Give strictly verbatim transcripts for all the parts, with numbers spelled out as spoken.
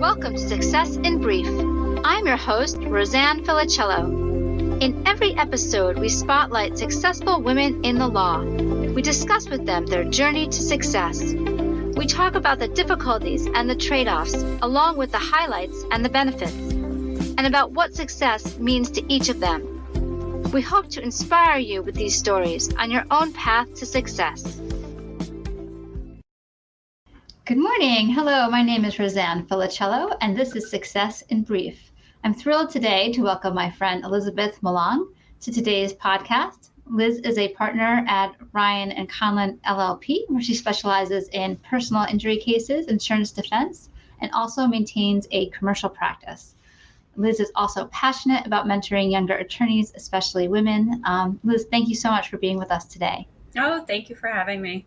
Welcome to Success in Brief. I'm your host, Rosanne Felicello. In every episode, we spotlight successful women in the law. We discuss with them their journey to success. We talk about the difficulties and the trade-offs, along with the highlights and the benefits, and about what success means to each of them. We hope to inspire you with these stories on your own path to success. Good morning. Hello, my name is Rosanne Felicello, and this is Success in Brief. I'm thrilled today to welcome my friend Elizabeth Malang to today's podcast. Liz is a partner at Ryan and Conlon L L P, where she specializes in personal injury cases, insurance defense, and also maintains a commercial practice. Liz is also passionate about mentoring younger attorneys, especially women. Um, Liz, thank you so much for being with us today. Oh, thank you for having me.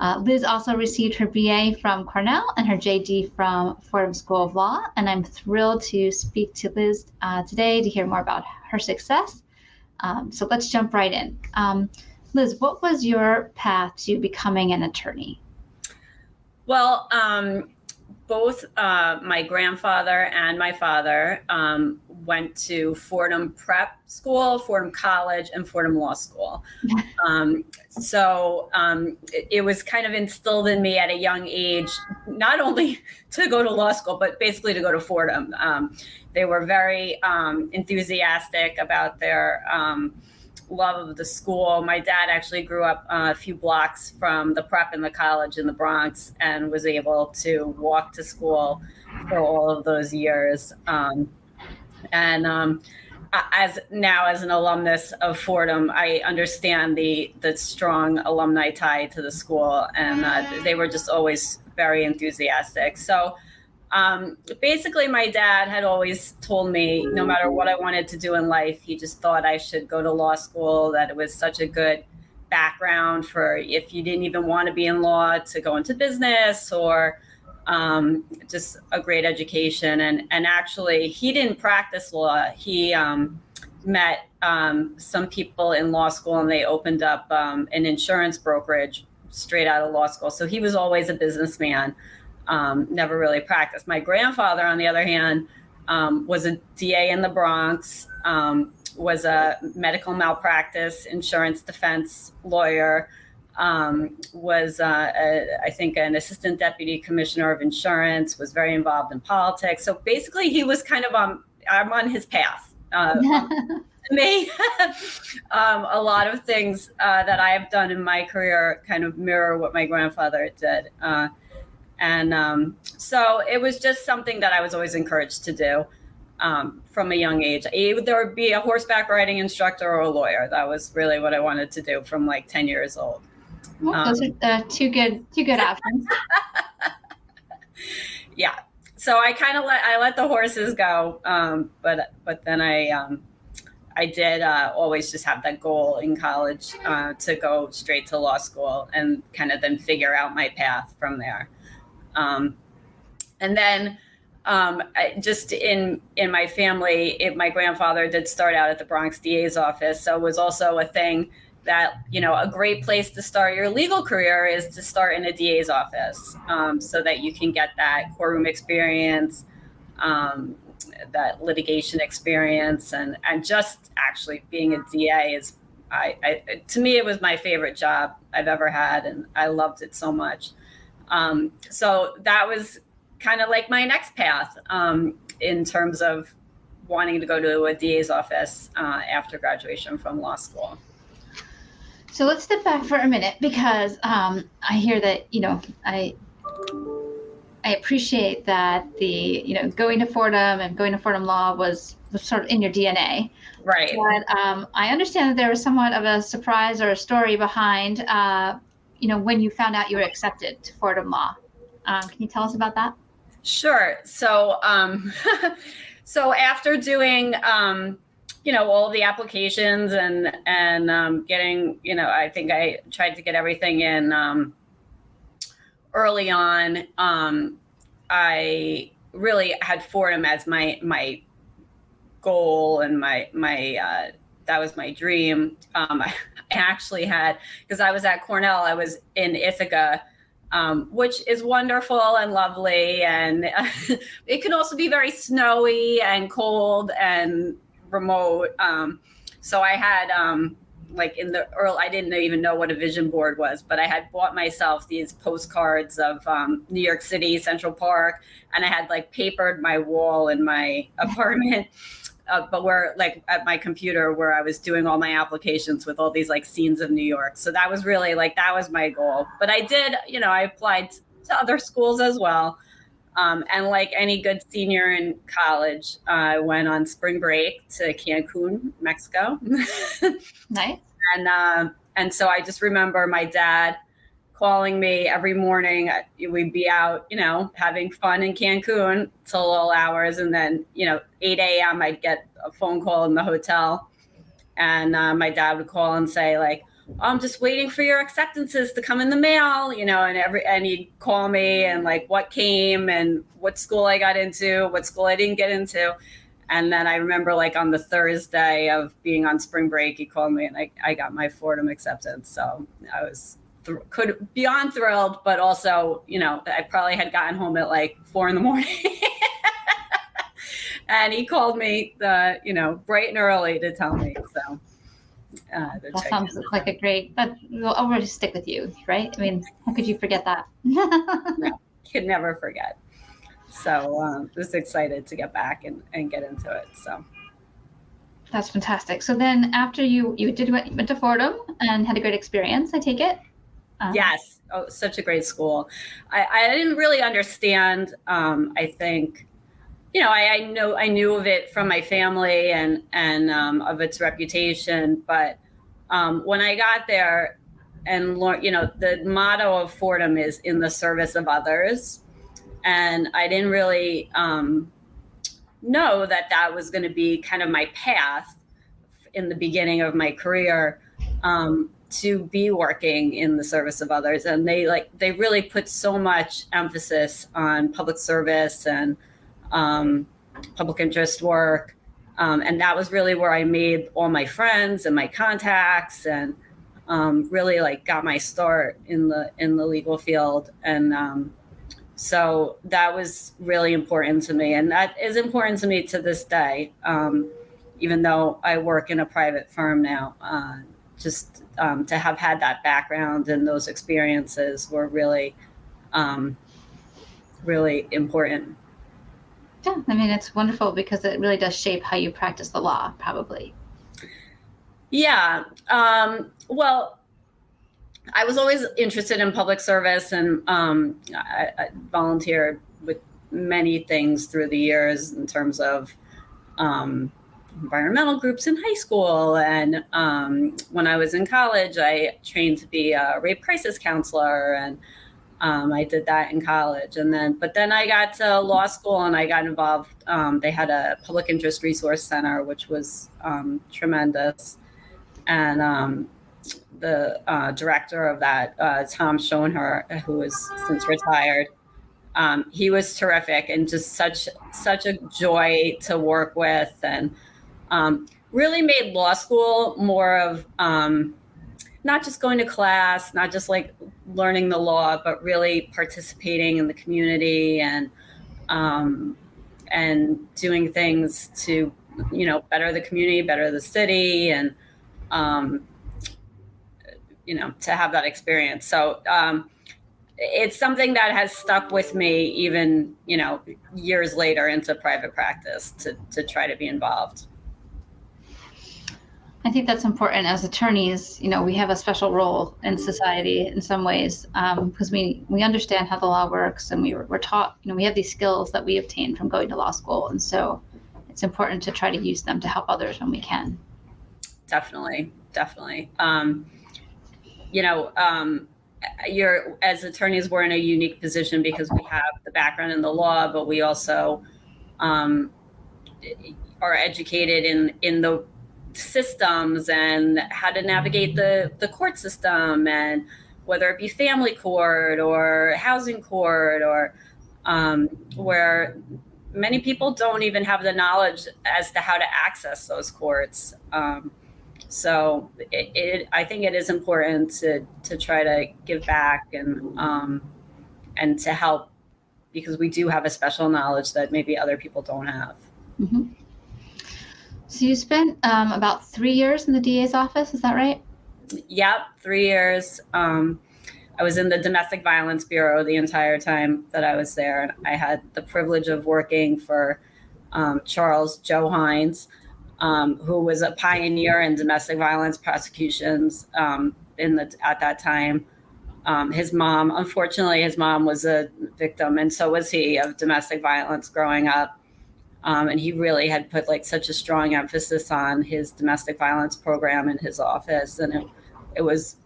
Uh, Liz also received her B A from Cornell and her J D from Fordham School of Law, and I'm thrilled to speak to Liz uh, today to hear more about her success. Um, so let's jump right in. Um, Liz, what was your path to becoming an attorney? Well, um, both uh, my grandfather and my father um, went to Fordham Prep School, Fordham College, and Fordham Law School. Um, so um, it, it was kind of instilled in me at a young age, not only to go to law school, but basically to go to Fordham. Um, they were very um, enthusiastic about their um, love of the school. My dad actually grew up uh, a few blocks from the prep and the college in the Bronx and was able to walk to school for all of those years. Um, and um, as now as an alumnus of Fordham, I understand the, the strong alumni tie to the school, and uh, they were just always very enthusiastic. So um, basically my dad had always told me no matter what I wanted to do in life, he just thought I should go to law school, that it was such a good background for if you didn't even want to be in law to go into business, or um, just a great education. And, and actually he didn't practice law. He um, met um, some people in law school and they opened up um, an insurance brokerage straight out of law school. So he was always a businessman. Um, never really practiced. My grandfather, on the other hand, um, was a D A in the Bronx, um, was a medical malpractice insurance defense lawyer, um, was, uh, a, I think, an assistant deputy commissioner of insurance, was very involved in politics. So basically he was kind of on, I'm on his path. Uh, um, to me, um, a lot of things uh, that I have done in my career kind of mirror what my grandfather did. Uh, And um, so it was just something that I was always encouraged to do um, from a young age. Either be a horseback riding instructor or a lawyer. That was really what I wanted to do from like ten years old. Well, um, those are uh, two good, two good options. Yeah. So I kind of let I let the horses go, um, but but then I um, I did uh, always just have that goal in college uh, to go straight to law school and kind of then figure out my path from there. Um, and then um, I, just in in my family, it, my grandfather did start out at the Bronx D A's office. So it was also a thing that, you know, a great place to start your legal career is to start in a D A's office um, so that you can get that courtroom experience, um, that litigation experience. And, and just actually being a D A is, I, I, to me, it was my favorite job I've ever had. And I loved it so much. Um, so that was kind of like my next path um, in terms of wanting to go to a D A's office uh, after graduation from law school. So let's step back for a minute, because um, I hear that, you know, I I appreciate that the, you know, going to Fordham and going to Fordham Law was, was sort of in your D N A. Right. But um, I understand that there was somewhat of a surprise or a story behind uh you know, when you found out you were accepted to Fordham Law. Um, can you tell us about that? Sure. So, um, so after doing, um, you know, all the applications and, and um, getting, you know, I think I tried to get everything in um, early on. Um, I really had Fordham as my, my goal and my, my, uh, that was my dream. Um, I actually had, because I was at Cornell, I was in Ithaca um, which is wonderful and lovely. And it can also be very snowy and cold and remote. Um, so I had um, like in the early, I didn't even know what a vision board was, but I had bought myself these postcards of um, New York City, Central Park, and I had like papered my wall in my apartment. Uh, but where like at my computer where I was doing all my applications with all these like scenes of New York. So that was really like, that was my goal. But I did, you know, I applied to other schools as well. Um, and like any good senior in college, uh, I went on spring break to Cancun, Mexico. Nice. And, uh, and so I just remember my dad calling me every morning. We'd be out, you know, having fun in Cancun till all hours. And then, you know, eight a.m. I'd get a phone call in the hotel. And uh, my dad would call and say, like, oh, I'm just waiting for your acceptances to come in the mail, you know, and every and he'd call me and like what came and what school I got into, what school I didn't get into. And then I remember like on the Thursday of being on spring break, he called me and I, I got my Fordham acceptance. So I was could beyond thrilled, but also, you know, I probably had gotten home at like four in the morning and he called me, the, you know, bright and early to tell me. So uh, that sounds out. Like a great, but we'll always stick with you, right? I mean, how could you forget that? No, could never forget. So um, just excited to get back and, and get into it. So. That's fantastic. So then after you, you did went, went to Fordham and had a great experience, I take it. Uh-huh. Yes. Oh, such a great school. I, I didn't really understand. Um, I think, you know, I, I know I knew of it from my family and and um, of its reputation. But um, when I got there and, you know, the motto of Fordham is in the service of others. And I didn't really um, know that that was going to be kind of my path in the beginning of my career. Um, to be working in the service of others. And they like, they really put so much emphasis on public service and um, public interest work. Um, and that was really where I made all my friends and my contacts and um, really like got my start in the, in the legal field. And um, so that was really important to me. And that is important to me to this day, um, even though I work in a private firm now, uh, just um, to have had that background and those experiences were really, um, really important. Yeah, I mean, it's wonderful because it really does shape how you practice the law, probably. Yeah. Um, well, I was always interested in public service and um, I, I volunteered with many things through the years in terms of um, environmental groups in high school. And um, when I was in college, I trained to be a rape crisis counselor. And um, I did that in college. And then, but then I got to law school and I got involved. Um, they had a public interest resource center, which was um, tremendous. And um, the uh, director of that, uh, Tom Schoenher, who is since retired, um, he was terrific and just such, such a joy to work with. And Um, really made law school more of um, not just going to class, not just like learning the law, but really participating in the community and um, and doing things to, you know, better the community, better the city, and um, you know, to have that experience. So um, it's something that has stuck with me even, you know, years later into private practice to to try to be involved. I think that's important as attorneys. You know, we have a special role in society in some ways um, because we, we understand how the law works and we were, we're taught, you know, we have these skills that we obtain from going to law school. And so it's important to try to use them to help others when we can. Definitely. Definitely. Um, you know, um, you're as attorneys, we're in a unique position because we have the background in the law, but we also um, are educated in, in the systems and how to navigate the, the court system and whether it be family court or housing court or um, where many people don't even have the knowledge as to how to access those courts. Um, so it, it, I think it is important to, to try to give back and um, and to help, because we do have a special knowledge that maybe other people don't have. Mm-hmm. So you spent um, about three years in the D A's office, is that right? Yep, three years. Um, I was in the Domestic Violence Bureau the entire time that I was there. And I had the privilege of working for um, Charles Joe Hines, um, who was a pioneer in domestic violence prosecutions um, in the, at that time. Um, his mom, unfortunately, his mom was a victim, and so was he, of domestic violence growing up. Um, and he really had put like such a strong emphasis on his domestic violence program in his office. And it, it was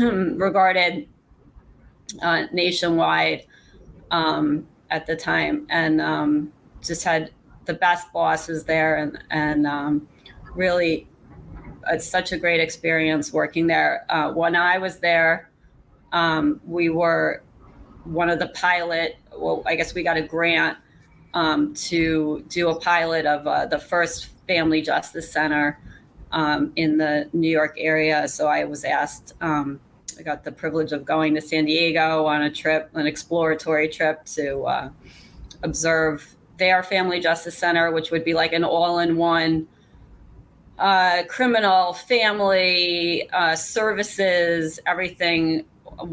regarded uh, nationwide um, at the time, and um, just had the best bosses there, and, and um, really it's such a great experience working there. Uh, when I was there, um, we were one of the pilot, well, I guess we got a grant Um, to do a pilot of uh, the first Family Justice Center um, in the New York area. So I was asked, um, I got the privilege of going to San Diego on a trip, an exploratory trip to uh, observe their Family Justice Center, which would be like an all-in-one uh, criminal, family, uh, services, everything,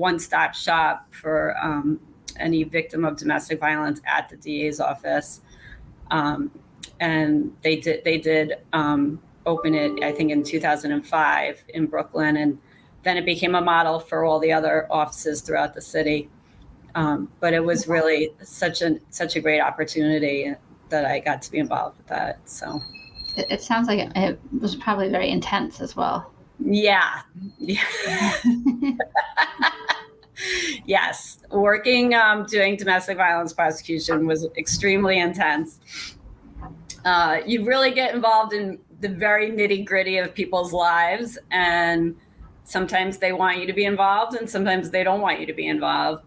one-stop shop for um any victim of domestic violence at the D A's office. Um, and they did they did um, open it, I think, in two thousand five in Brooklyn. And then it became a model for all the other offices throughout the city. Um, but it was really such an such a great opportunity that I got to be involved with that. So it, it sounds like it, it was probably very intense as well. Yeah. Yeah. Yes, working, um, doing domestic violence prosecution was extremely intense. Uh, you really get involved in the very nitty gritty of people's lives, and sometimes they want you to be involved and sometimes they don't want you to be involved.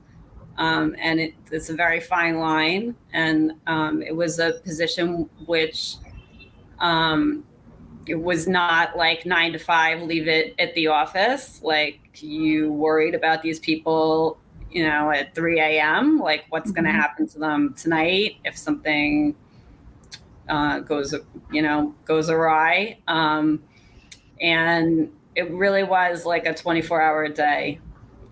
Um, and it, it's a very fine line. And um, it was a position which um, it was not like nine to five, leave it at the office. Like, you worried about these people, you know, at three a.m., like what's going to happen to them tonight if something uh, goes, you know, goes awry. Um, and it really was like a twenty-four hour a day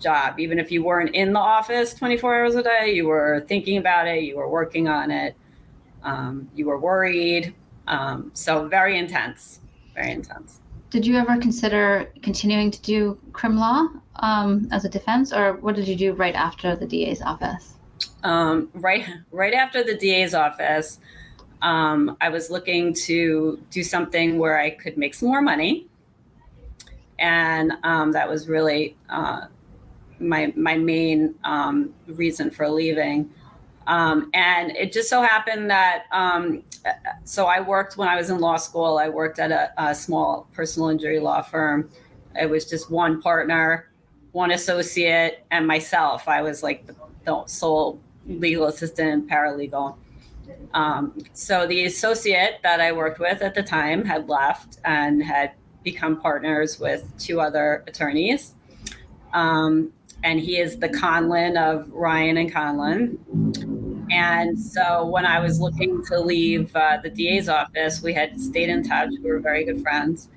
job. Even if you weren't in the office twenty-four hours a day, you were thinking about it, you were working on it, um, you were worried. Um, so very intense, very intense. Did you ever consider continuing to do crim law um, as a defense, or what did you do right after the D A's office? Um, right, right after the D A's office, um, I was looking to do something where I could make some more money, and um, that was really uh, my my main um, reason for leaving. Um, and it just so happened that, um, so I worked when I was in law school, I worked at a, a small personal injury law firm. It was just one partner, one associate, and myself. I was like the, the sole legal assistant, paralegal. Um, so the associate that I worked with at the time had left and had become partners with two other attorneys. Um, and he is the Conlon of Ryan and Conlon. And so when I was looking to leave uh, the D A's office, we had stayed in touch. We were very good friends.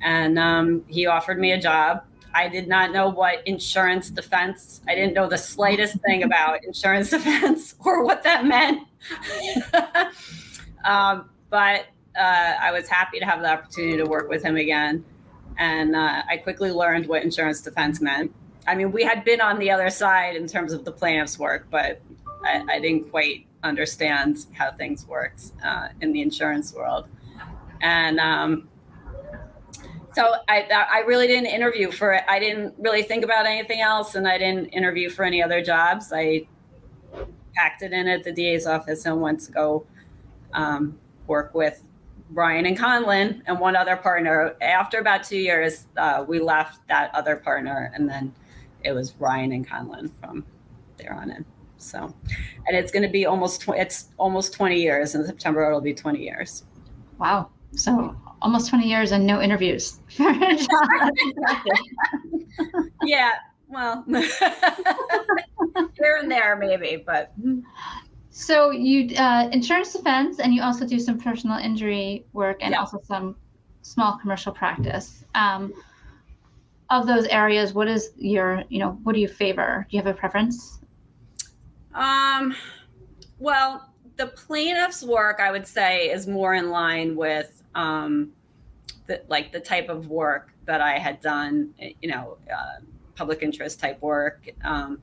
And um, he offered me a job. I did not know what insurance defense, I didn't know the slightest thing about insurance defense or what that meant. um, but uh, I was happy to have the opportunity to work with him again. And uh, I quickly learned what insurance defense meant. I mean, we had been on the other side in terms of the plaintiff's work, but I, I didn't quite understand how things worked uh, in the insurance world. And um, so I, I really didn't interview for it. I didn't really think about anything else, and I didn't interview for any other jobs. I packed it in at the D A's office and went to go um, work with Brian and Conlon and one other partner. After about two years, uh, we left that other partner, and then it was Ryan and Conlon from there on in. So, and it's going to be almost, tw- it's almost twenty years in September. It'll be twenty years. Wow. So almost twenty years and no interviews. Yeah. Well, here and there maybe, but. So you uh, insurance defense, and you also do some personal injury work and yeah. also some small commercial practice. Um, of those areas, what is your, you know, what do you favor? Do you have a preference? Um, well, the plaintiff's work, I would say, is more in line with um, the, like the type of work that I had done, you know, uh, public interest type work, um,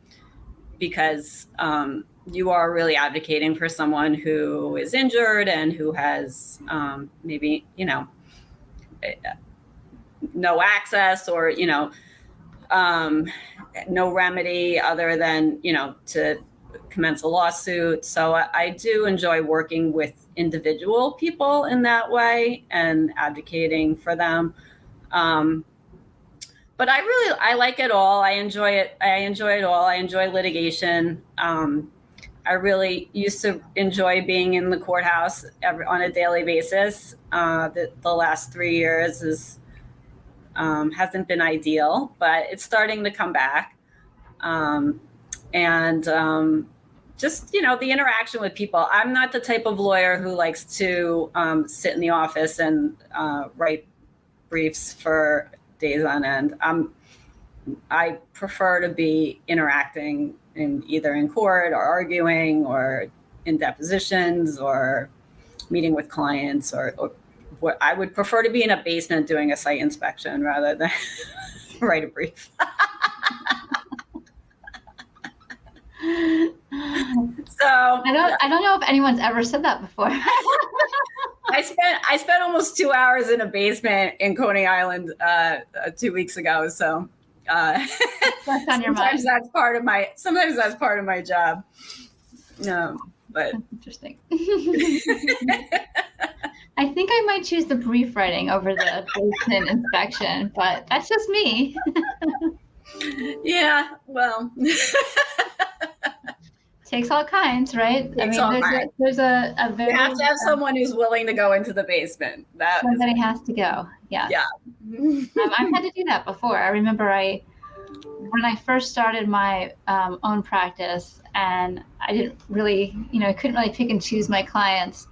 because um, you are really advocating for someone who is injured and who has um, maybe, you know, no access or, you know, um, no remedy other than, you know, to commence a lawsuit. So I, I do enjoy working with individual people in that way and advocating for them. Um, but I really, I like it all. I enjoy it. I enjoy it all. I enjoy litigation. Um, I really used to enjoy being in the courthouse every, on a daily basis. Uh, the, the last three years is um, hasn't been ideal, but it's starting to come back. Um, and um, just, you know, the interaction with people. I'm not the type of lawyer who likes to um, sit in the office and uh, write briefs for days on end. Um, I prefer to be interacting in either in court or arguing or in depositions or meeting with clients, or, or what I would prefer to be in a basement doing a site inspection rather than write a brief. So I don't I don't know if anyone's ever said that before. I spent I spent almost two hours in a basement in Coney Island uh, two weeks ago. So uh, that's on your sometimes mind. That's part of my sometimes that's part of my job. No, but that's interesting. I think I might choose the brief writing over the basement inspection, but that's just me. Yeah, well. Takes all kinds, right? I mean, there's a, there's a, a very... You have to have uh, someone who's willing to go into the basement. That somebody is, has to go, yeah. Yeah. um, I've had to do that before. I remember I, when I first started my um, own practice, and I didn't really, you know, I couldn't really pick and choose my clients.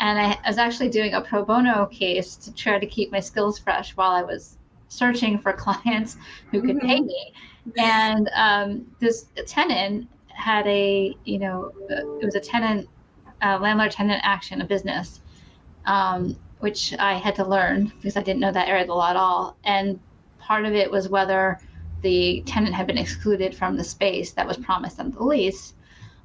And I, I was actually doing a pro bono case to try to keep my skills fresh while I was searching for clients who could mm-hmm. pay me. And um, this tenant had a, you know, it was a tenant, uh, landlord-tenant action, a business, um, which I had to learn because I didn't know that area of the law at all. And part of it was whether the tenant had been excluded from the space that was promised on the lease.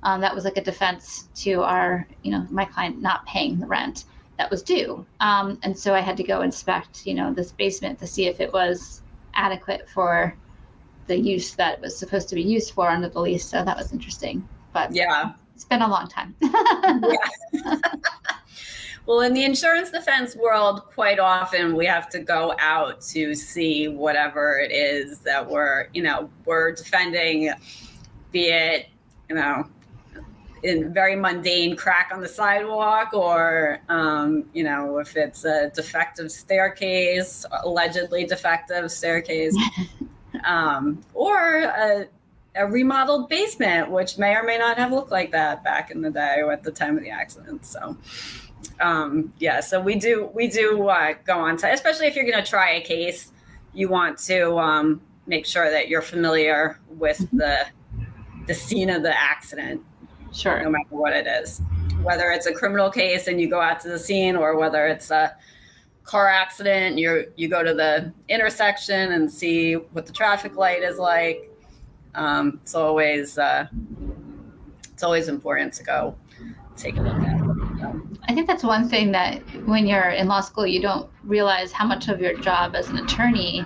Um, that was like a defense to our, you know, my client not paying the rent that was due. Um, and so I had to go inspect, you know, this basement to see if it was adequate for the use that it was supposed to be used for under the lease. So that was interesting, but yeah, it's been a long time. Yeah. Well, in the insurance defense world, quite often we have to go out to see whatever it is that we're, you know, we're defending, be it, you know, in very mundane crack on the sidewalk, or, um, you know, if it's a defective staircase, allegedly defective staircase, um, or a, a remodeled basement, which may or may not have looked like that back in the day or at the time of the accident. So, um, yeah, so we do, we do uh, go on to, especially if you're going to try a case, you want to um, make sure that you're familiar with the, the scene of the accident. Sure. No matter what it is, whether it's a criminal case and you go out to the scene, or whether it's a car accident, you you go to the intersection and see what the traffic light is like. Um, it's always uh, it's always important to go take a look at it. So. I think that's one thing that when you're in law school, you don't realize how much of your job as an attorney,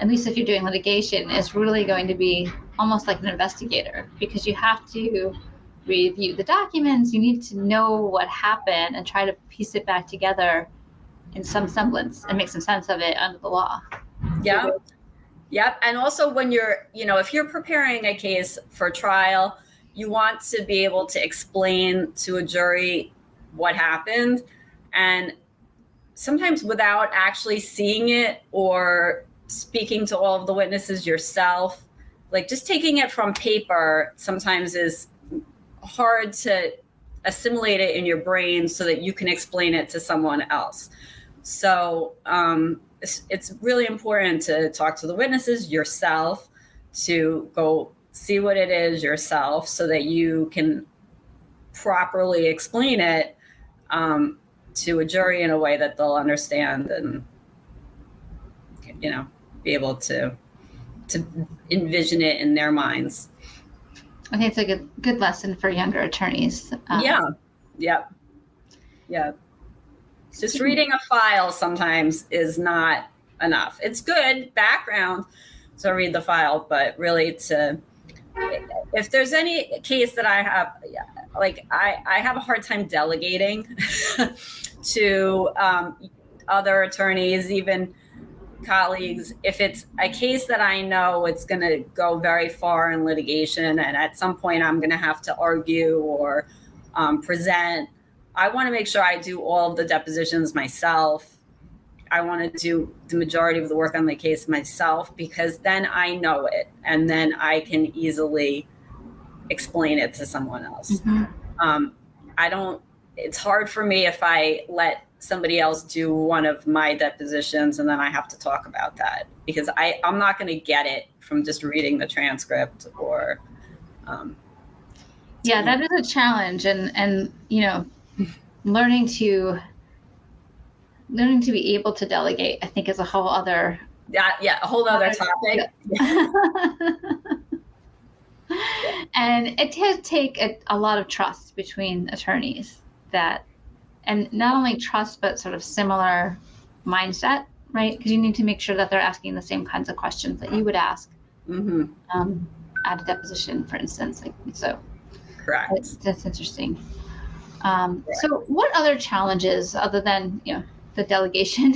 at least if you're doing litigation, is really going to be almost like an investigator, because you have to review the documents, you need to know what happened and try to piece it back together in some semblance and make some sense of it under the law. Yeah. Yep. And also when you're, you know, if you're preparing a case for trial, you want to be able to explain to a jury what happened, and sometimes without actually seeing it or speaking to all of the witnesses yourself. like just taking it from paper sometimes is hard to assimilate it in your brain so that you can explain it to someone else. So um, it's, it's really important to talk to the witnesses yourself, to go see what it is yourself so that you can properly explain it um, to a jury in a way that they'll understand and, you know, be able to to envision it in their minds. I think it's a good good lesson for younger attorneys. Um, yeah, yeah, yeah. Just reading a file sometimes is not enough. It's good background to read the file, but really to, if there's any case that I have, like I, I have a hard time delegating to um, other attorneys, even colleagues, if it's a case that I know it's going to go very far in litigation and at some point I'm going to have to argue or um, present, I want to make sure I do all of the depositions myself. I want to do the majority of the work on the case myself, because then I know it and then I can easily explain it to someone else. Mm-hmm. Um, I don't, it's hard for me if I let somebody else do one of my depositions and then I have to talk about that, because I, I'm not going to get it from just reading the transcript or. Um, yeah, that is a challenge. And, and, you know, learning to learning to be able to delegate, I think, is a whole other. Yeah, yeah, a whole other topic. Yeah. And it does take a, a lot of trust between attorneys that. And not only trust, but sort of similar mindset, right? Because you need to make sure that they're asking the same kinds of questions that you would ask mm-hmm. um, at a deposition, for instance. Like so, correct. That's, that's interesting. Um, correct. So, what other challenges, other than you know the delegation,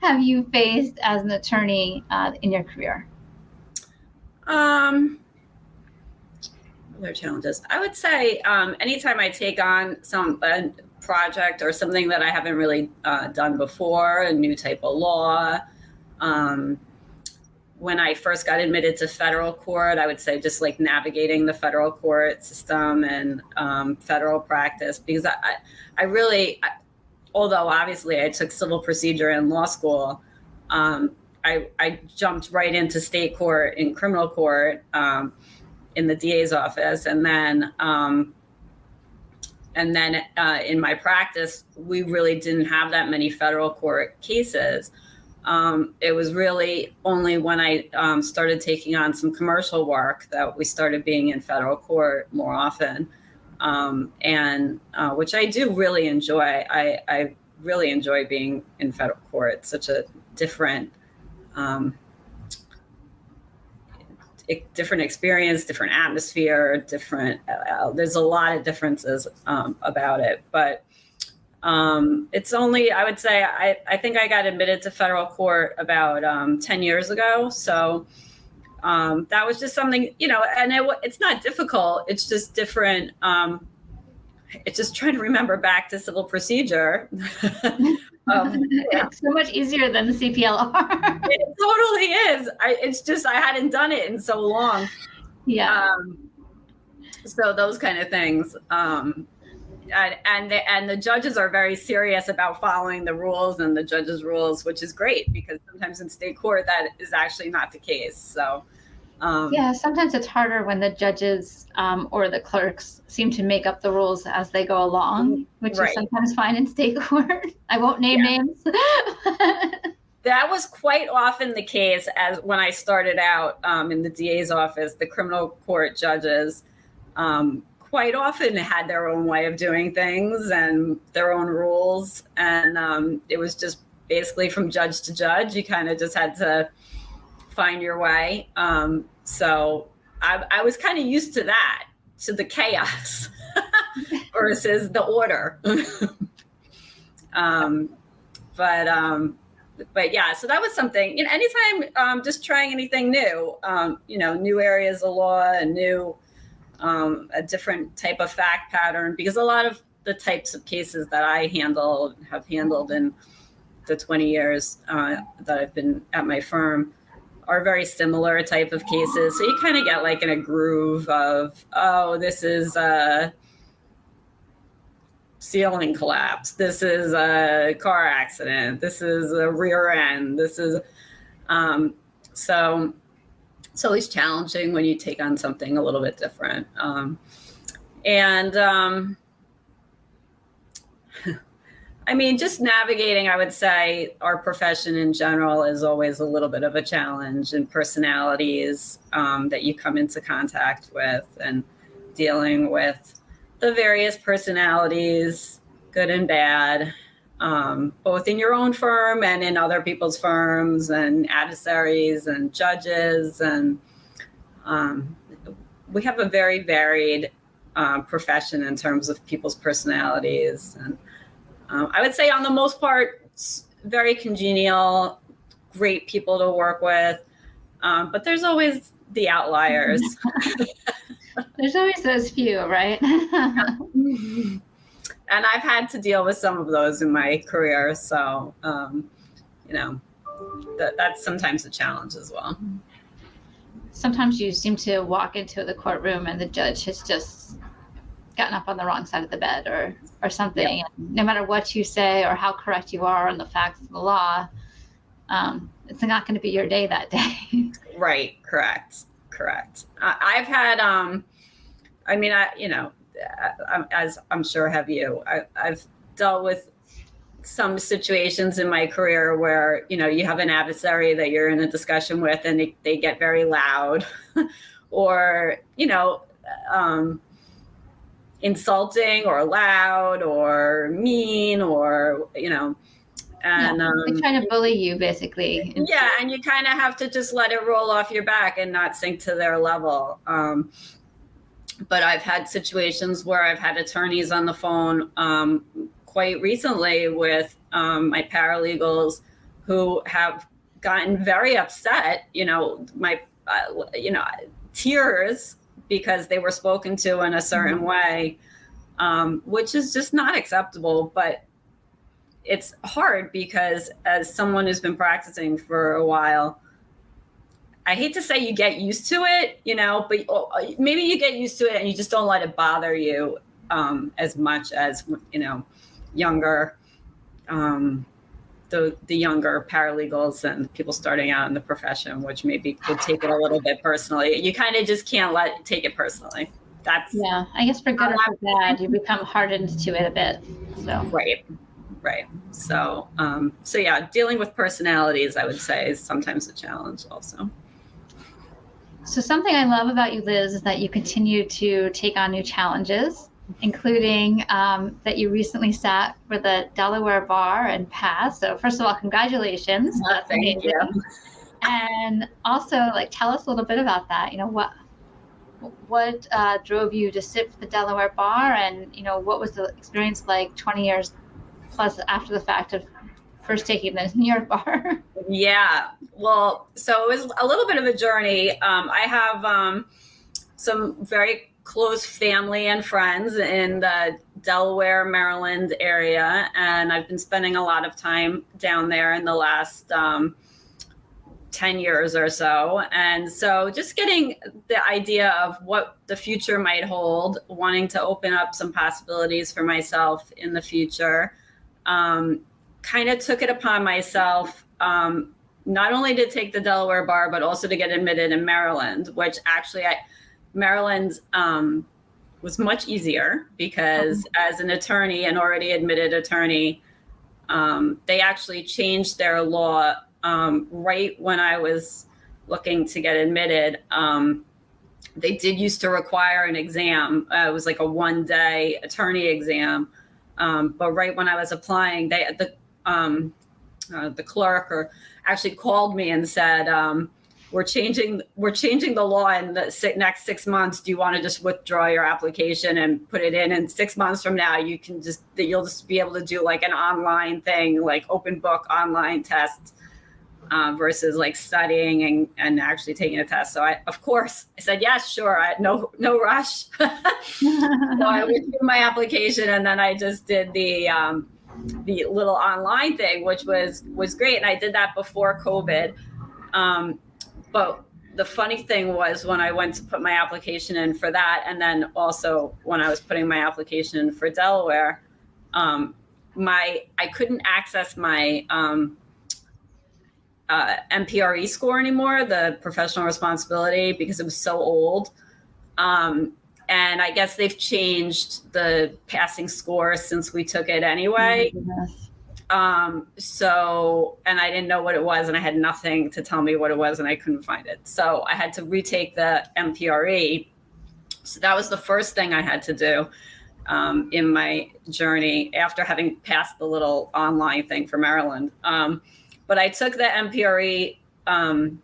have you faced as an attorney uh, in your career? Um. Other challenges. I would say um, anytime I take on some a project or something that I haven't really uh, done before, a new type of law. Um, when I first got admitted to federal court, I would say just like navigating the federal court system and um, federal practice, because I, I really, I, although obviously I took civil procedure in law school, um, I, I jumped right into state court and criminal court. Um, in the D A's office. And then, um, and then uh, in my practice, we really didn't have that many federal court cases. Um, it was really only when I um, started taking on some commercial work that we started being in federal court more often. Um, and uh, which I do really enjoy. I, I really enjoy being in federal court. It's such a different, um, different experience, different atmosphere, different, uh, there's a lot of differences um, about it. But um, it's only, I would say, I, I think I got admitted to federal court about um, ten years ago. So um, that was just something, you know, and it, it's not difficult. It's just different. Um, it's just trying to remember back to civil procedure. Um, yeah. It's so much easier than the C P L R. It totally is. I, it's just I hadn't done it in so long. Yeah. Um, so those kind of things, um, and and the, and the judges are very serious about following the rules and the judges' rules, which is great, because sometimes in state court that is actually not the case. So. Um, yeah, sometimes it's harder when the judges um, or the clerks seem to make up the rules as they go along, which right. is sometimes fine in state court. I won't name yeah. names. That was quite often the case as when I started out um, in the D A's office. The criminal court judges um, quite often had their own way of doing things and their own rules. And um, it was just basically from judge to judge. You kind of just had to find your way. Um, So I, I was kind of used to that, to the chaos versus the order. um, but um, but yeah, so that was something. You know, anytime um, just trying anything new, um, you know, new areas of law, a new, um, a different type of fact pattern, because a lot of the types of cases that I handle have handled in the twenty years uh, that I've been at my firm are very similar type of cases. So you kind of get like in a groove of, oh, this is a ceiling collapse. This is a car accident. This is a rear end. This is, um, so it's always challenging when you take on something a little bit different. Um, and, um, I mean, just navigating, I would say, our profession in general is always a little bit of a challenge, and personalities um, that you come into contact with, and dealing with the various personalities, good and bad, um, both in your own firm and in other people's firms, and adversaries and judges. And um, we have a very varied uh, profession in terms of people's personalities. And Um, I would say on the most part, very congenial, great people to work with. Um, but there's always the outliers. There's always those few, right? And I've had to deal with some of those in my career. So, um, you know, th- that's sometimes a challenge as well. Sometimes you seem to walk into the courtroom and the judge has just gotten up on the wrong side of the bed or or something. Yep. No matter what you say or how correct you are on the facts of the law, um, it's not going to be your day that day. Right. Correct. Correct. I, I've had, um, I mean, I, you know, I, as I'm sure have you, I, I've dealt with some situations in my career where, you know, you have an adversary that you're in a discussion with and they, they get very loud or, you know, um, insulting or loud or mean or, you know, and yeah, um, trying to bully you basically. Yeah. And you kind of have to just let it roll off your back and not sink to their level. Um, but I've had situations where I've had attorneys on the phone um, quite recently with um, my paralegals who have gotten very upset, you know, my, uh, you know, tears, because they were spoken to in a certain way, um, which is just not acceptable. But it's hard because as someone who's been practicing for a while, I hate to say you get used to it, you know, but maybe you get used to it and you just don't let it bother you um, as much as, you know, younger, um, the, the younger paralegals and people starting out in the profession, which maybe would take it a little bit personally. You kind of just can't let it take it personally. That's yeah. I guess for good or for bad, you become hardened to it a bit. So right, right. So um, so yeah, dealing with personalities, I would say, is sometimes a challenge also. So something I love about you, Liz, is that you continue to take on new challenges, including um, that you recently sat for the Delaware bar and passed. So first of all, congratulations. Oh, that's thank amazing. You. And also, like, tell us a little bit about that. You know, what what uh, drove you to sit for the Delaware bar, and, you know, what was the experience like twenty years plus after the fact of first taking the New York bar? Yeah, well, so it was a little bit of a journey. Um, I have um, some very close family and friends in the Delaware, Maryland area. And I've been spending a lot of time down there in the last um, ten years or so. And so just getting the idea of what the future might hold, wanting to open up some possibilities for myself in the future, um, kind of took it upon myself um, not only to take the Delaware bar, but also to get admitted in Maryland, which actually I, Maryland um, was much easier because as an attorney, an already admitted attorney, um, they actually changed their law um, right when I was looking to get admitted. Um, they did used to require an exam. Uh, it was like a one day attorney exam. Um, but right when I was applying, they the um, uh, the clerk or actually called me and said, um, We're changing we're changing the law in the next six months. Do you want to just withdraw your application and put it in? And six months from now, you can just you'll just be able to do like an online thing, like open book online test uh, versus like studying and, and actually taking a test. So I, of course, I said, yes, sure. I, no, no rush. So I withdrew my application and then I just did the um, the little online thing, which was was great. And I did that before COVID. Um, But the funny thing was when I went to put my application in for that, and then also when I was putting my application in for Delaware, um, my I couldn't access my um, uh, M P R E score anymore, the professional responsibility, because it was so old. Um, and I guess they've changed the passing score since we took it anyway. Yes. Um, so, and I didn't know what it was, and I had nothing to tell me what it was, and I couldn't find it. So I had to retake the M P R E. So that was the first thing I had to do, um, in my journey after having passed the little online thing for Maryland. Um, but I took the M P R E, um,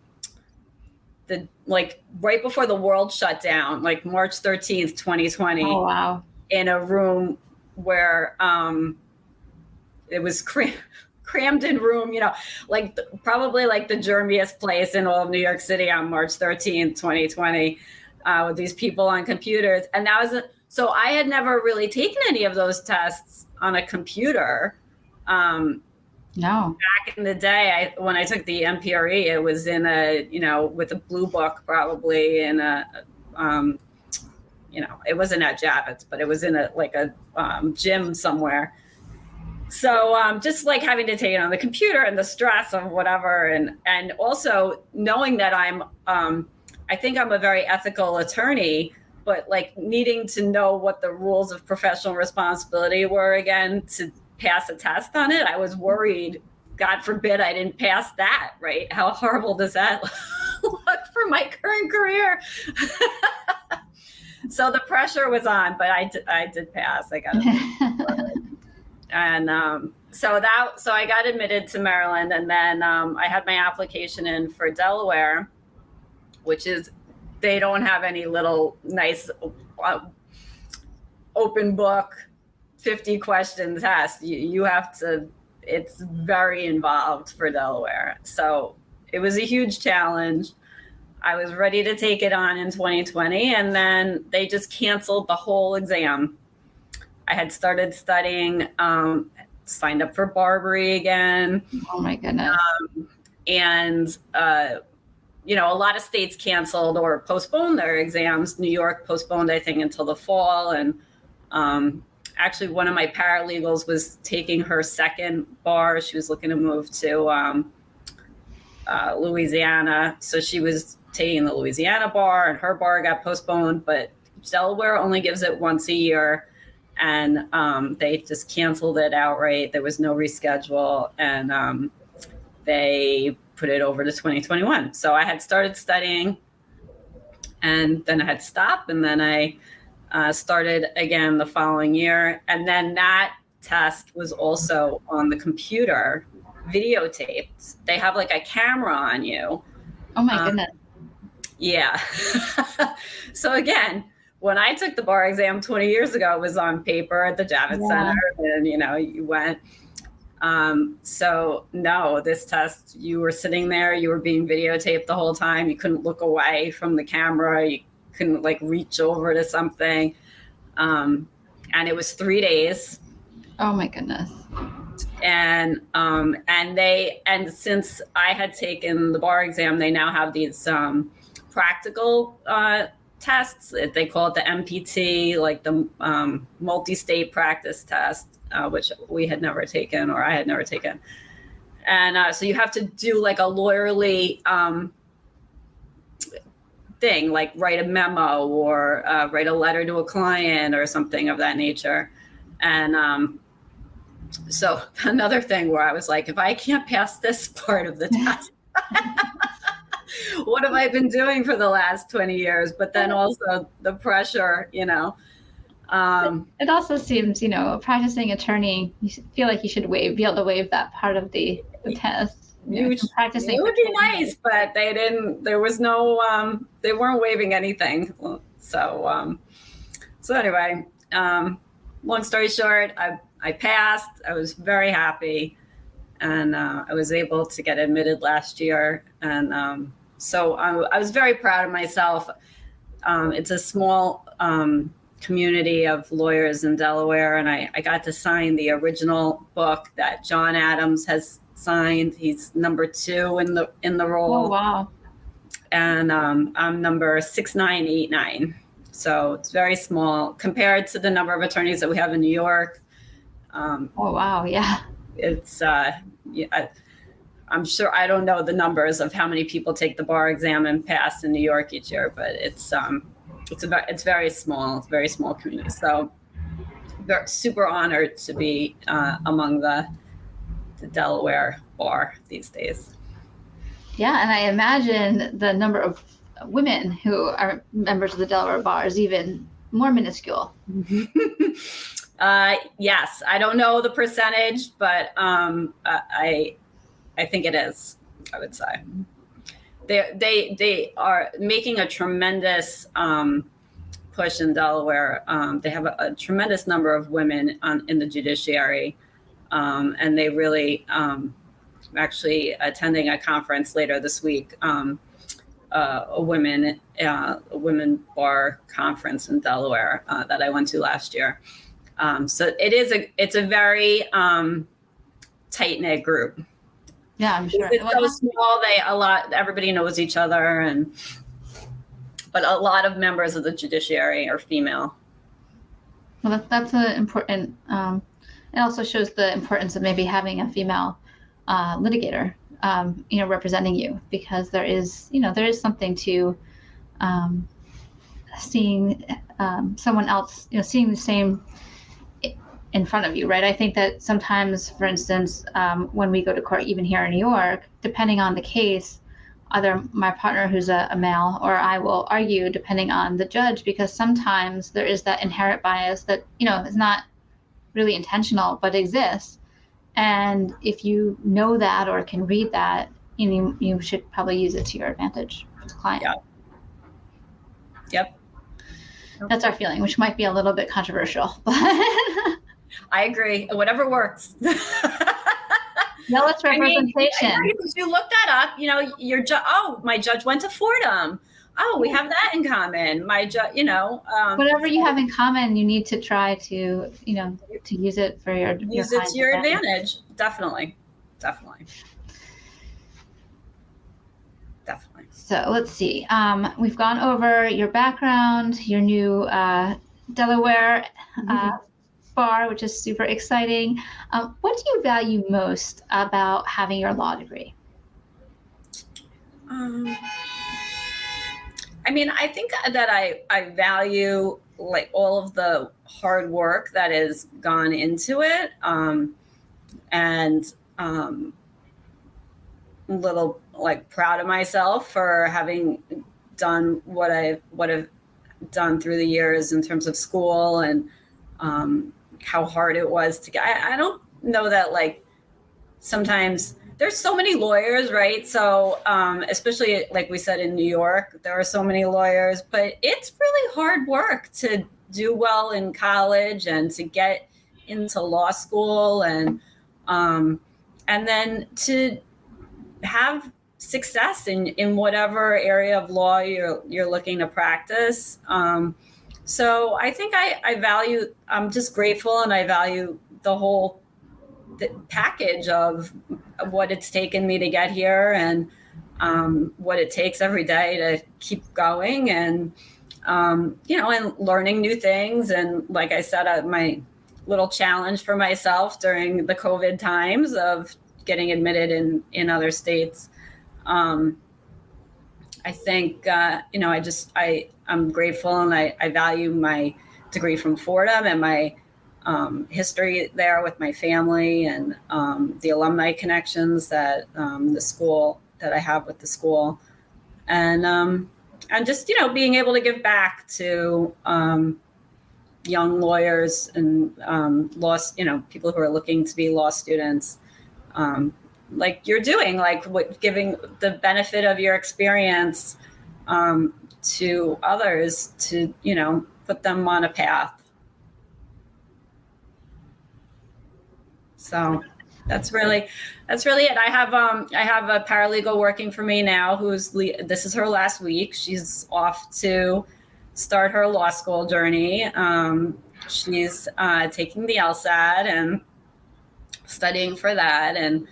the, like right before the world shut down, like March thirteenth, twenty twenty. Oh, wow. In a room where, um, it was cram- crammed in room, you know, like th- probably like the germiest place in all of New York City on March thirteenth, twenty twenty, uh, with these people on computers. And that was, a- so I had never really taken any of those tests on a computer. Um, no. Back in the day, I, when I took the M P R E, it was in a, you know, with a blue book, probably in a, um, you know, it wasn't at Javits, but it was in a, like a um, gym somewhere. So um, just like having to take it on the computer and the stress of whatever. And, and also knowing that I'm, um, I think I'm a very ethical attorney, but like needing to know what the rules of professional responsibility were again to pass a test on it. I was worried, God forbid, I didn't pass that, right? How horrible does that look for my current career? So the pressure was on, but I, d- I did pass. I got it. And um, so that, so I got admitted to Maryland, and then um, I had my application in for Delaware, which is, they don't have any little nice uh, open book, fifty question test. You, you have to, it's very involved for Delaware. So it was a huge challenge. I was ready to take it on in twenty twenty, and then they just canceled the whole exam. I had started studying, um, signed up for BarBri again. Oh my goodness. Um, and, uh, you know, a lot of states canceled or postponed their exams. New York postponed, I think, until the fall. And um, actually one of my paralegals was taking her second bar. She was looking to move to um, uh, Louisiana. So she was taking the Louisiana bar, and her bar got postponed, but Delaware only gives it once a year. And um, they just canceled it outright. There was no reschedule, and um, they put it over to twenty twenty-one. So I had started studying, and then I had stopped, and then I uh, started again the following year. And then that test was also on the computer, videotaped. They have like a camera on you. Oh my um, goodness. Yeah. So again, when I took the bar exam twenty years ago, it was on paper at the Javits yeah. Center, and you know, you went. Um, so no, this test, you were sitting there, you were being videotaped the whole time. You couldn't look away from the camera. You couldn't like reach over to something. Um, and it was three days. Oh my goodness. And, um, and they, and since I had taken the bar exam, they now have these, um, practical, uh, tests. They call it the M P T, like the um, multi-state practice test, uh, which we had never taken, or I had never taken. And uh, so you have to do like a lawyerly um, thing, like write a memo or uh, write a letter to a client or something of that nature. And um, so another thing where I was like, if I can't pass this part of the test, what have I been doing for the last twenty years? But then also the pressure, you know. Um, it also seems, you know, a practicing attorney, you feel like you should waive, be able to waive that part of the, the test. You know, practicing it would be nice, but they didn't, there was no, um, they weren't waiving anything. So, um, so anyway, um, long story short, I, I passed. I was very happy. And uh, I was able to get admitted last year. And um, so I, I was very proud of myself. Um, it's a small um, community of lawyers in Delaware. And I, I got to sign the original book that John Adams has signed. He's number two in the in the role. Oh, wow. and um, I'm number six nine eight nine. So it's very small compared to the number of attorneys that we have in New York. Um, oh, wow. Yeah. It's, uh, yeah, I, I'm sure, I don't know the numbers of how many people take the bar exam and pass in New York each year, but it's, um, it's about, it's very small, it's very small community. So they're super honored to be uh, among the, the Delaware bar these days. Yeah. And I imagine the number of women who are members of the Delaware bar is even more minuscule. uh, yes. I don't know the percentage, but um, I, I think it is, I would say. They, they, they are making a tremendous um, push in Delaware. Um, they have a, a tremendous number of women on, in the judiciary, um, and they really, um, I'm actually attending a conference later this week, um, Uh, a women uh, a women bar conference in Delaware uh, that I went to last year. Um, so it is a it's a very um, tight knit group. Yeah, I'm sure. It's so small. They a lot everybody knows each other, and but a lot of members of the judiciary are female. Well, that, that's an important. Um, it also shows the importance of maybe having a female uh, litigator. Um, you know, representing you, because there is, you know, there is something to um, seeing um, someone else, you know, seeing the same in front of you, right? I think that sometimes, for instance, um, when we go to court, even here in New York, depending on the case, either my partner who's a, a male or I will argue depending on the judge, because sometimes there is that inherent bias that, you know, is not really intentional, but exists. And if you know that or can read that, you you should probably use it to your advantage as a client. Yeah. Yep. That's our feeling, which might be a little bit controversial, but I agree. Whatever works. No, it's representation. I mean, if you look that up, you know, your ju- oh, my judge went to Fordham. Oh, we have that in common. My judge, you know. Um, Whatever you have in common, you need to try to, you know, to use it for your use your it to your advantage. advantage. Definitely, definitely, definitely. So let's see. Um, we've gone over your background, your new uh, Delaware mm-hmm. uh, bar, which is super exciting. Um, what do you value most about having your law degree? Um. I mean, I think that I, I value like all of the hard work that has gone into it, um, and um, a little like proud of myself for having done what I what I've done through the years in terms of school and um, how hard it was to get. I, I don't know that like sometimes. There's so many lawyers, right? So um, especially like we said in New York, there are so many lawyers, but it's really hard work to do well in college and to get into law school and um, and then to have success in, in whatever area of law you're you're looking to practice. Um, so I think I, I value, I'm just grateful and I value the whole the package of what it's taken me to get here and um, what it takes every day to keep going and, um, you know, and learning new things. And like I said, uh, my little challenge for myself during the COVID times of getting admitted in, in other states. Um, I think, uh, you know, I just, I, I'm grateful and I, I value my degree from Fordham and my Um, history there with my family and um, the alumni connections that um, the school that I have with the school, and um, and just you know being able to give back to um, young lawyers and um, law you know people who are looking to be law students, um, like you're doing, like what, giving the benefit of your experience um, to others to you know put them on a path. So that's really, that's really it. I have, um, I have a paralegal working for me now who's, le- this is her last week. She's off to start her law school journey. Um, she's uh, taking the LSAT and studying for that. And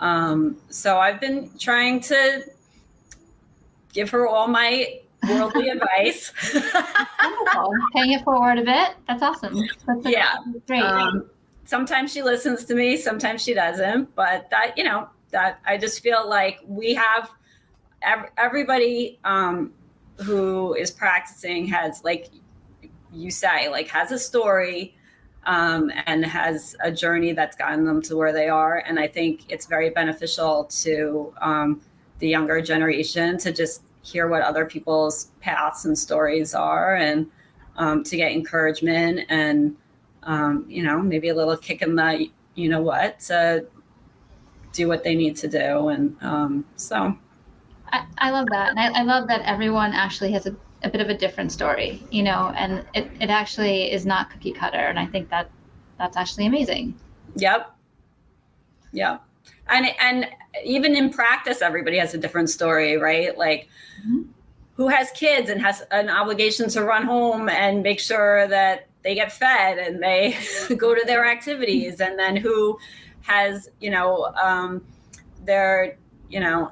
um, so I've been trying to give her all my worldly advice. Wonderful. Paying it forward a bit. That's awesome. That's yeah. Great. Um, sometimes she listens to me, sometimes she doesn't, but that, you know, that I just feel like we have ev- everybody um, who is practicing has, like you say, like has a story um, and has a journey that's gotten them to where they are. And I think it's very beneficial to um, the younger generation to just hear what other people's paths and stories are, and um, to get encouragement and, um, you know, maybe a little kick in the, you know what, to do what they need to do. And um, so. I, I love that. And I, I love that everyone actually has a, a bit of a different story, you know, and it, it actually is not cookie cutter. And I think that that's actually amazing. Yep. Yeah. And, and even in practice, everybody has a different story, right? Like mm-hmm. who has kids and has an obligation to run home and make sure that they get fed and they go to their activities, and then who has, you know, um, their, you know,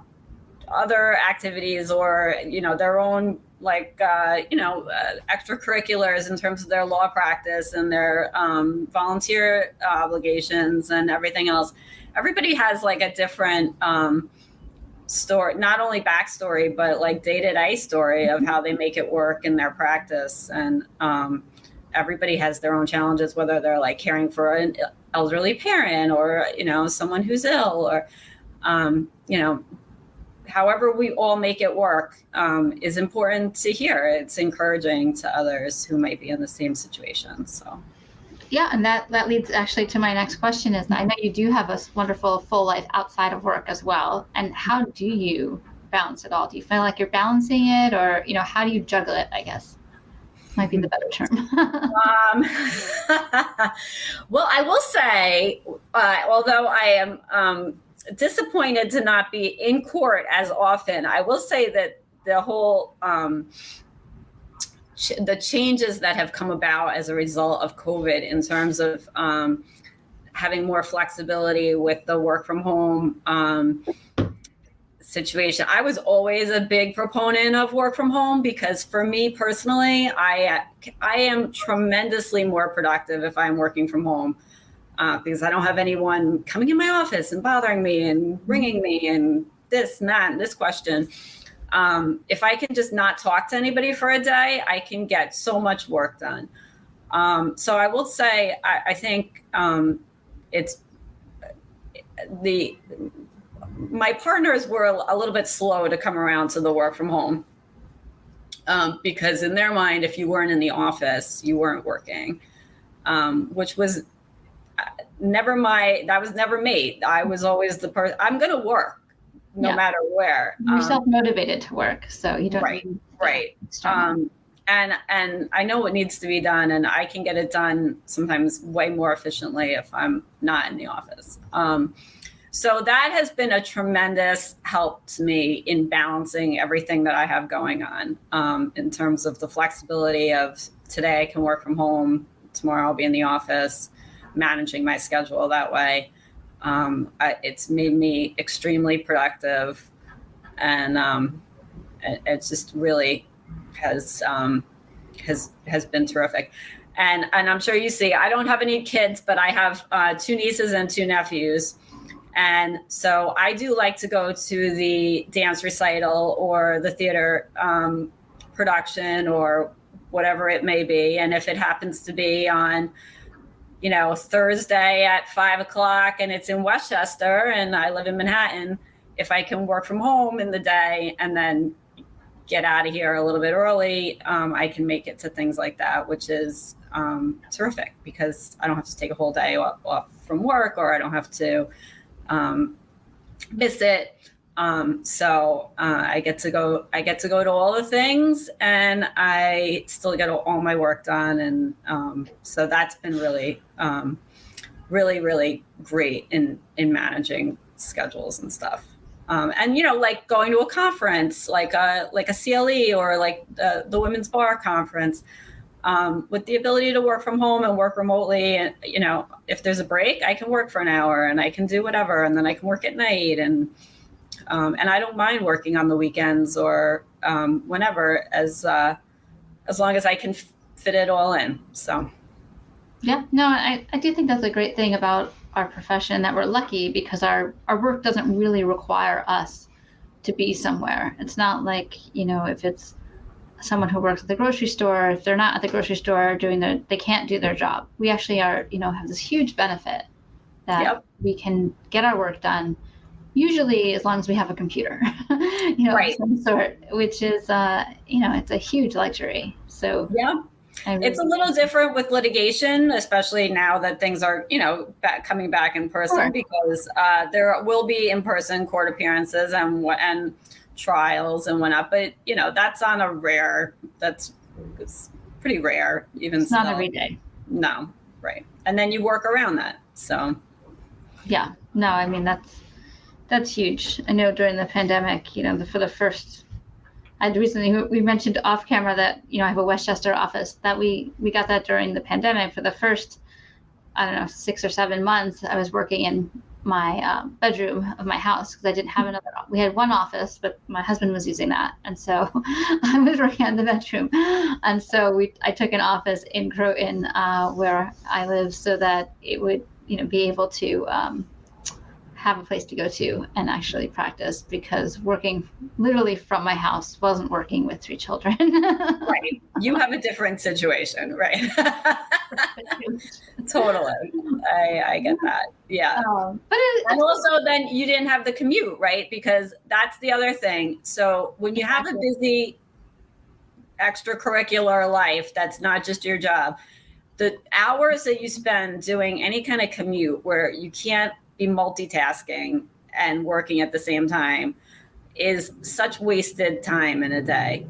other activities or, you know, their own like, uh, you know, uh, extracurriculars in terms of their law practice and their um, volunteer obligations and everything else. Everybody has like a different um, story, not only backstory, but like day-to-day story of how they make it work in their practice. And um, everybody has their own challenges, whether they're like caring for an elderly parent or, you know, someone who's ill or, um, you know, however we all make it work um, is important to hear. It's encouraging to others who might be in the same situation, so. Yeah, and that, that leads actually to my next question is, I know you do have a wonderful full life outside of work as well. And how do you balance it all? Do you feel like you're balancing it, or, you know, how do you juggle it, I guess? Might be the better term. um, well, I will say, uh, although I am um, disappointed to not be in court as often, I will say that the whole um, ch- the changes that have come about as a result of COVID in terms of um, having more flexibility with the work from home um, situation. I was always a big proponent of work from home because for me personally, I I am tremendously more productive if I'm working from home uh, because I don't have anyone coming in my office and bothering me and ringing me and this and that and this question. Um, if I can just not talk to anybody for a day, I can get so much work done. Um, so I will say, I, I think um, it's the... My partners were a little bit slow to come around to the work from home um, because in their mind, if you weren't in the office, you weren't working, um, which was never my, that was never me. I was always the person, I'm going to work no yeah. matter where. You're um, self-motivated to work, so you don't. Right, right. Um, and, and I know what needs to be done, and I can get it done sometimes way more efficiently if I'm not in the office. Um, So that has been a tremendous help to me in balancing everything that I have going on um, in terms of the flexibility of today I can work from home, tomorrow I'll be in the office, managing my schedule that way. Um, I, it's made me extremely productive, and um, it, it just really has um, has has been terrific. And and I'm sure you see, I don't have any kids, but I have uh, two nieces and two nephews. And so I do like to go to the dance recital or the theater um, production or whatever it may be. And if it happens to be on, you know, Thursday at five o'clock and it's in Westchester and I live in Manhattan, if I can work from home in the day and then get out of here a little bit early, um, I can make it to things like that, which is um, terrific because I don't have to take a whole day off from work, or I don't have to Um, miss it. Um, so uh, I get to go. I get to go to all the things, and I still get all my work done. And um, so that's been really, um, really, really great in in managing schedules and stuff. Um, and you know, like going to a conference, like a like a C L E or like the, the Women's Bar Conference. Um, with the ability to work from home and work remotely, and you know, if there's a break, I can work for an hour and I can do whatever, and then I can work at night, and um, and I don't mind working on the weekends or um, whenever, as uh, as long as I can f- fit it all in. So, yeah, no, I, I do think that's a great thing about our profession, that we're lucky because our, our work doesn't really require us to be somewhere. It's not like, you know, if it's someone who works at the grocery store, if they're not at the grocery store doing their, they can't do their job. We actually are, you know, have this huge benefit that yep. we can get our work done, usually as long as we have a computer, you know, right. of some sort, which is, uh, you know, it's a huge luxury. So yeah, really it's a little different with litigation, especially now that things are, you know, back, coming back in person, sure. because uh, there will be in-person court appearances and what and trials and whatnot. But, you know, that's on a rare, that's it's pretty rare. Even it's still. Not every day. No. Right. And then you work around that. So. Yeah. No, I mean, that's that's huge. I know during the pandemic, you know, the, for the first I'd recently, we mentioned off camera that, you know, I have a Westchester office that we, we got that during the pandemic. For the first, I don't know, six or seven months, I was working in my uh, bedroom of my house because I didn't have another, we had one office, but my husband was using that. And so I was working in the bedroom. And so we, I took an office in Croton uh, where I live so that it would, you know, be able to um, have a place to go to and actually practice, because working literally from my house wasn't working with three children. Right. You have a different situation, right? Totally. I, I get that. Yeah. Um, but it, and also then you didn't have the commute, right? Because that's the other thing. So when you have a busy extracurricular life, that's not just your job, the hours that you spend doing any kind of commute where you can't be multitasking and working at the same time is such wasted time in a day.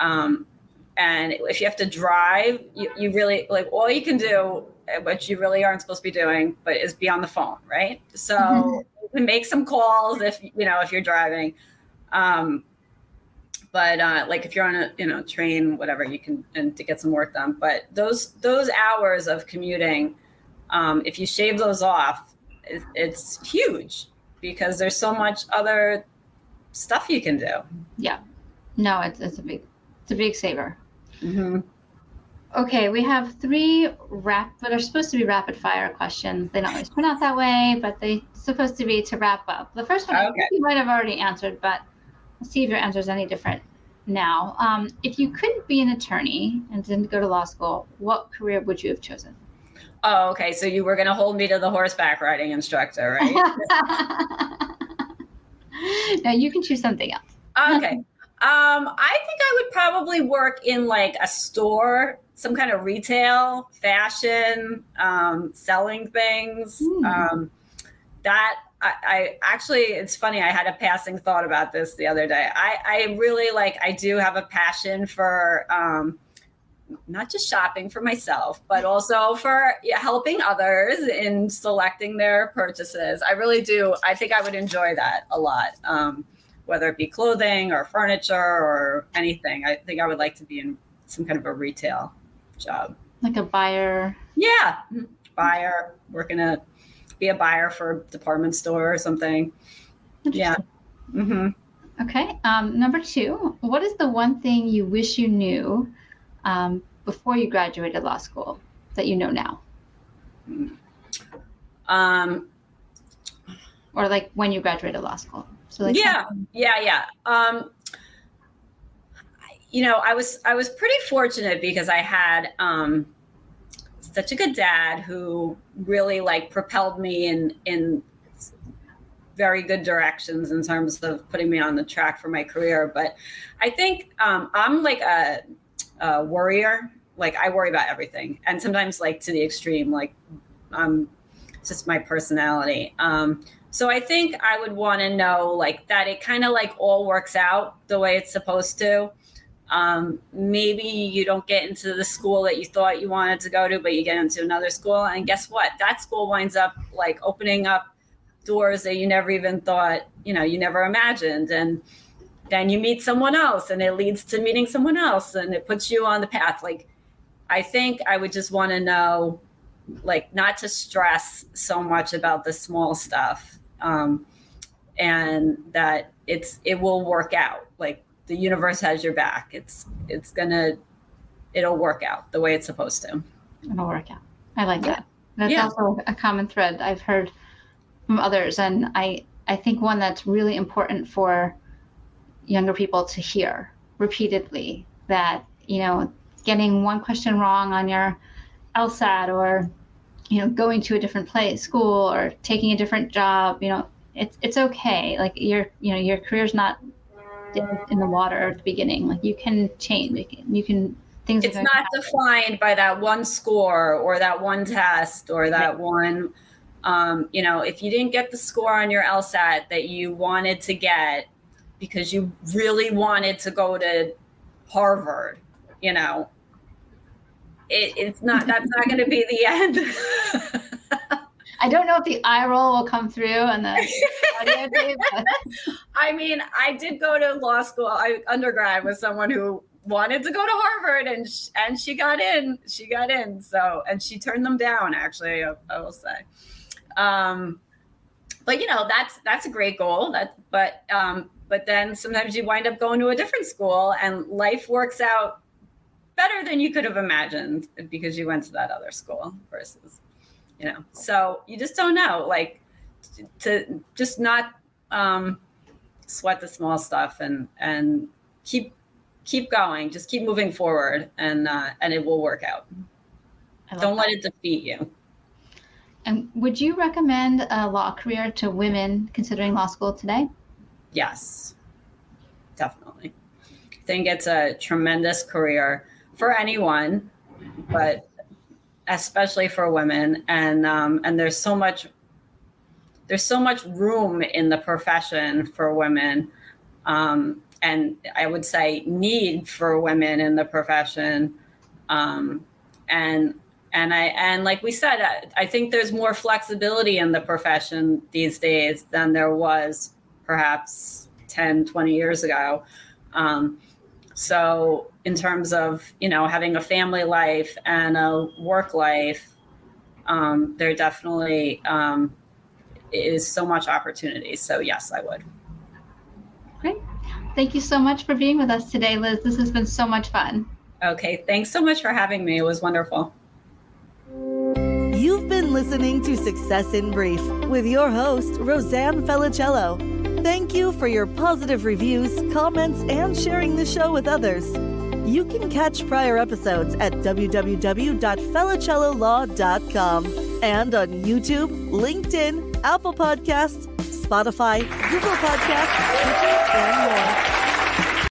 Um, and if you have to drive, you, you really, like, all you can do, which you really aren't supposed to be doing, but is be on the phone, right? So mm-hmm. make some calls if, you know, if you're driving. Um, but uh, like if you're on a, you know, train, whatever, you can, and to get some work done. But those, those hours of commuting, um, if you shave those off, it's huge, because there's so much other stuff you can do. Yeah. No, it's it's a big, it's a big saver. Mm-hmm. Okay, we have three rap, but are supposed to be rapid fire questions. They don't always turn out that way, but they're supposed to be to wrap up. The first one, okay. I think you might have already answered, but let's see if your answer is any different now. Um, if you couldn't be an attorney and didn't go to law school, what career would you have chosen? Oh, okay. So you were going to hold me to the horseback riding instructor, right? No, you can choose something else. Okay. Um, I think I would probably work in like a store, some kind of retail, fashion, um, selling things. Mm. Um, that I, I actually, it's funny. I had a passing thought about this the other day. I, I really like, I do have a passion for, um, not just shopping for myself, but also for helping others in selecting their purchases. I really do. I think I would enjoy that a lot, um, whether it be clothing or furniture or anything. I think I would like to be in some kind of a retail job. Like a buyer? Yeah, buyer. We're going to be a buyer for a department store or something. Yeah. Mm-hmm. Okay. Um, number two, what is the one thing you wish you knew Um, before you graduated law school that you know now? Um, or like when you graduated law school. So like yeah, something- yeah, yeah. Um, you know, I was, I was pretty fortunate because I had um, such a good dad who really like propelled me in, in very good directions in terms of putting me on the track for my career. But I think um, I'm like a, Uh, worrier. Like I worry about everything, and sometimes like to the extreme, like um, it's just my personality. Um, so I think I would want to know like that it kind of like all works out the way it's supposed to. Um, maybe you don't get into the school that you thought you wanted to go to, but you get into another school, and guess what? That school winds up like opening up doors that you never even thought, you know, you never imagined. And then you meet someone else, and it leads to meeting someone else, and it puts you on the path. Like, I think I would just want to know, like, not to stress so much about the small stuff, um, and that it's it will work out. Like, the universe has your back. It's it's gonna it'll work out the way it's supposed to. It'll work out. I like that. That's yeah. also a common thread I've heard from others, and I I think one that's really important for younger people to hear repeatedly, that, you know, getting one question wrong on your LSAT, or, you know, going to a different place, school, or taking a different job, you know, it's it's okay. Like, your you know your career's not in the water at the beginning. Like, you can change. You can things. It's not defined by that one score or that one test or that right. one. Um, you know, if you didn't get the score on your LSAT that you wanted to get because you really wanted to go to Harvard, you know, it, it's not, that's not going to be the end. I don't know if the eye roll will come through and the audio day, but. I mean, I did go to law school. I undergrad with someone who wanted to go to Harvard, and sh- and she got in, she got in. So, and she turned them down, actually, I, I will say. Um, but you know, that's, that's a great goal. That, but, um, but then sometimes you wind up going to a different school and life works out better than you could have imagined because you went to that other school versus, you know, so you just don't know, like, to just not, um, sweat the small stuff and, and keep, keep going, just keep moving forward, and, uh, and it will work out. Don't that. Let it defeat you. And would you recommend a law career to women considering law school today? Yes, definitely. I think it's a tremendous career for anyone, but especially for women. And um, and there's so much there's so much room in the profession for women, um, and I would say need for women in the profession. Um, and and I and like we said, I, I think there's more flexibility in the profession these days than there was perhaps ten, twenty years ago. Um, so in terms of, you know, having a family life and a work life, um, there definitely um, is so much opportunity. So yes, I would. Great. Thank you so much for being with us today, Liz. This has been so much fun. Okay. Thanks so much for having me. It was wonderful. You've been listening to Success in Brief with your host, Rosanne Felicello. Thank you for your positive reviews, comments, and sharing the show with others. You can catch prior episodes at w w w dot felicello law dot com and on YouTube, LinkedIn, Apple Podcasts, Spotify, Google Podcasts, and more.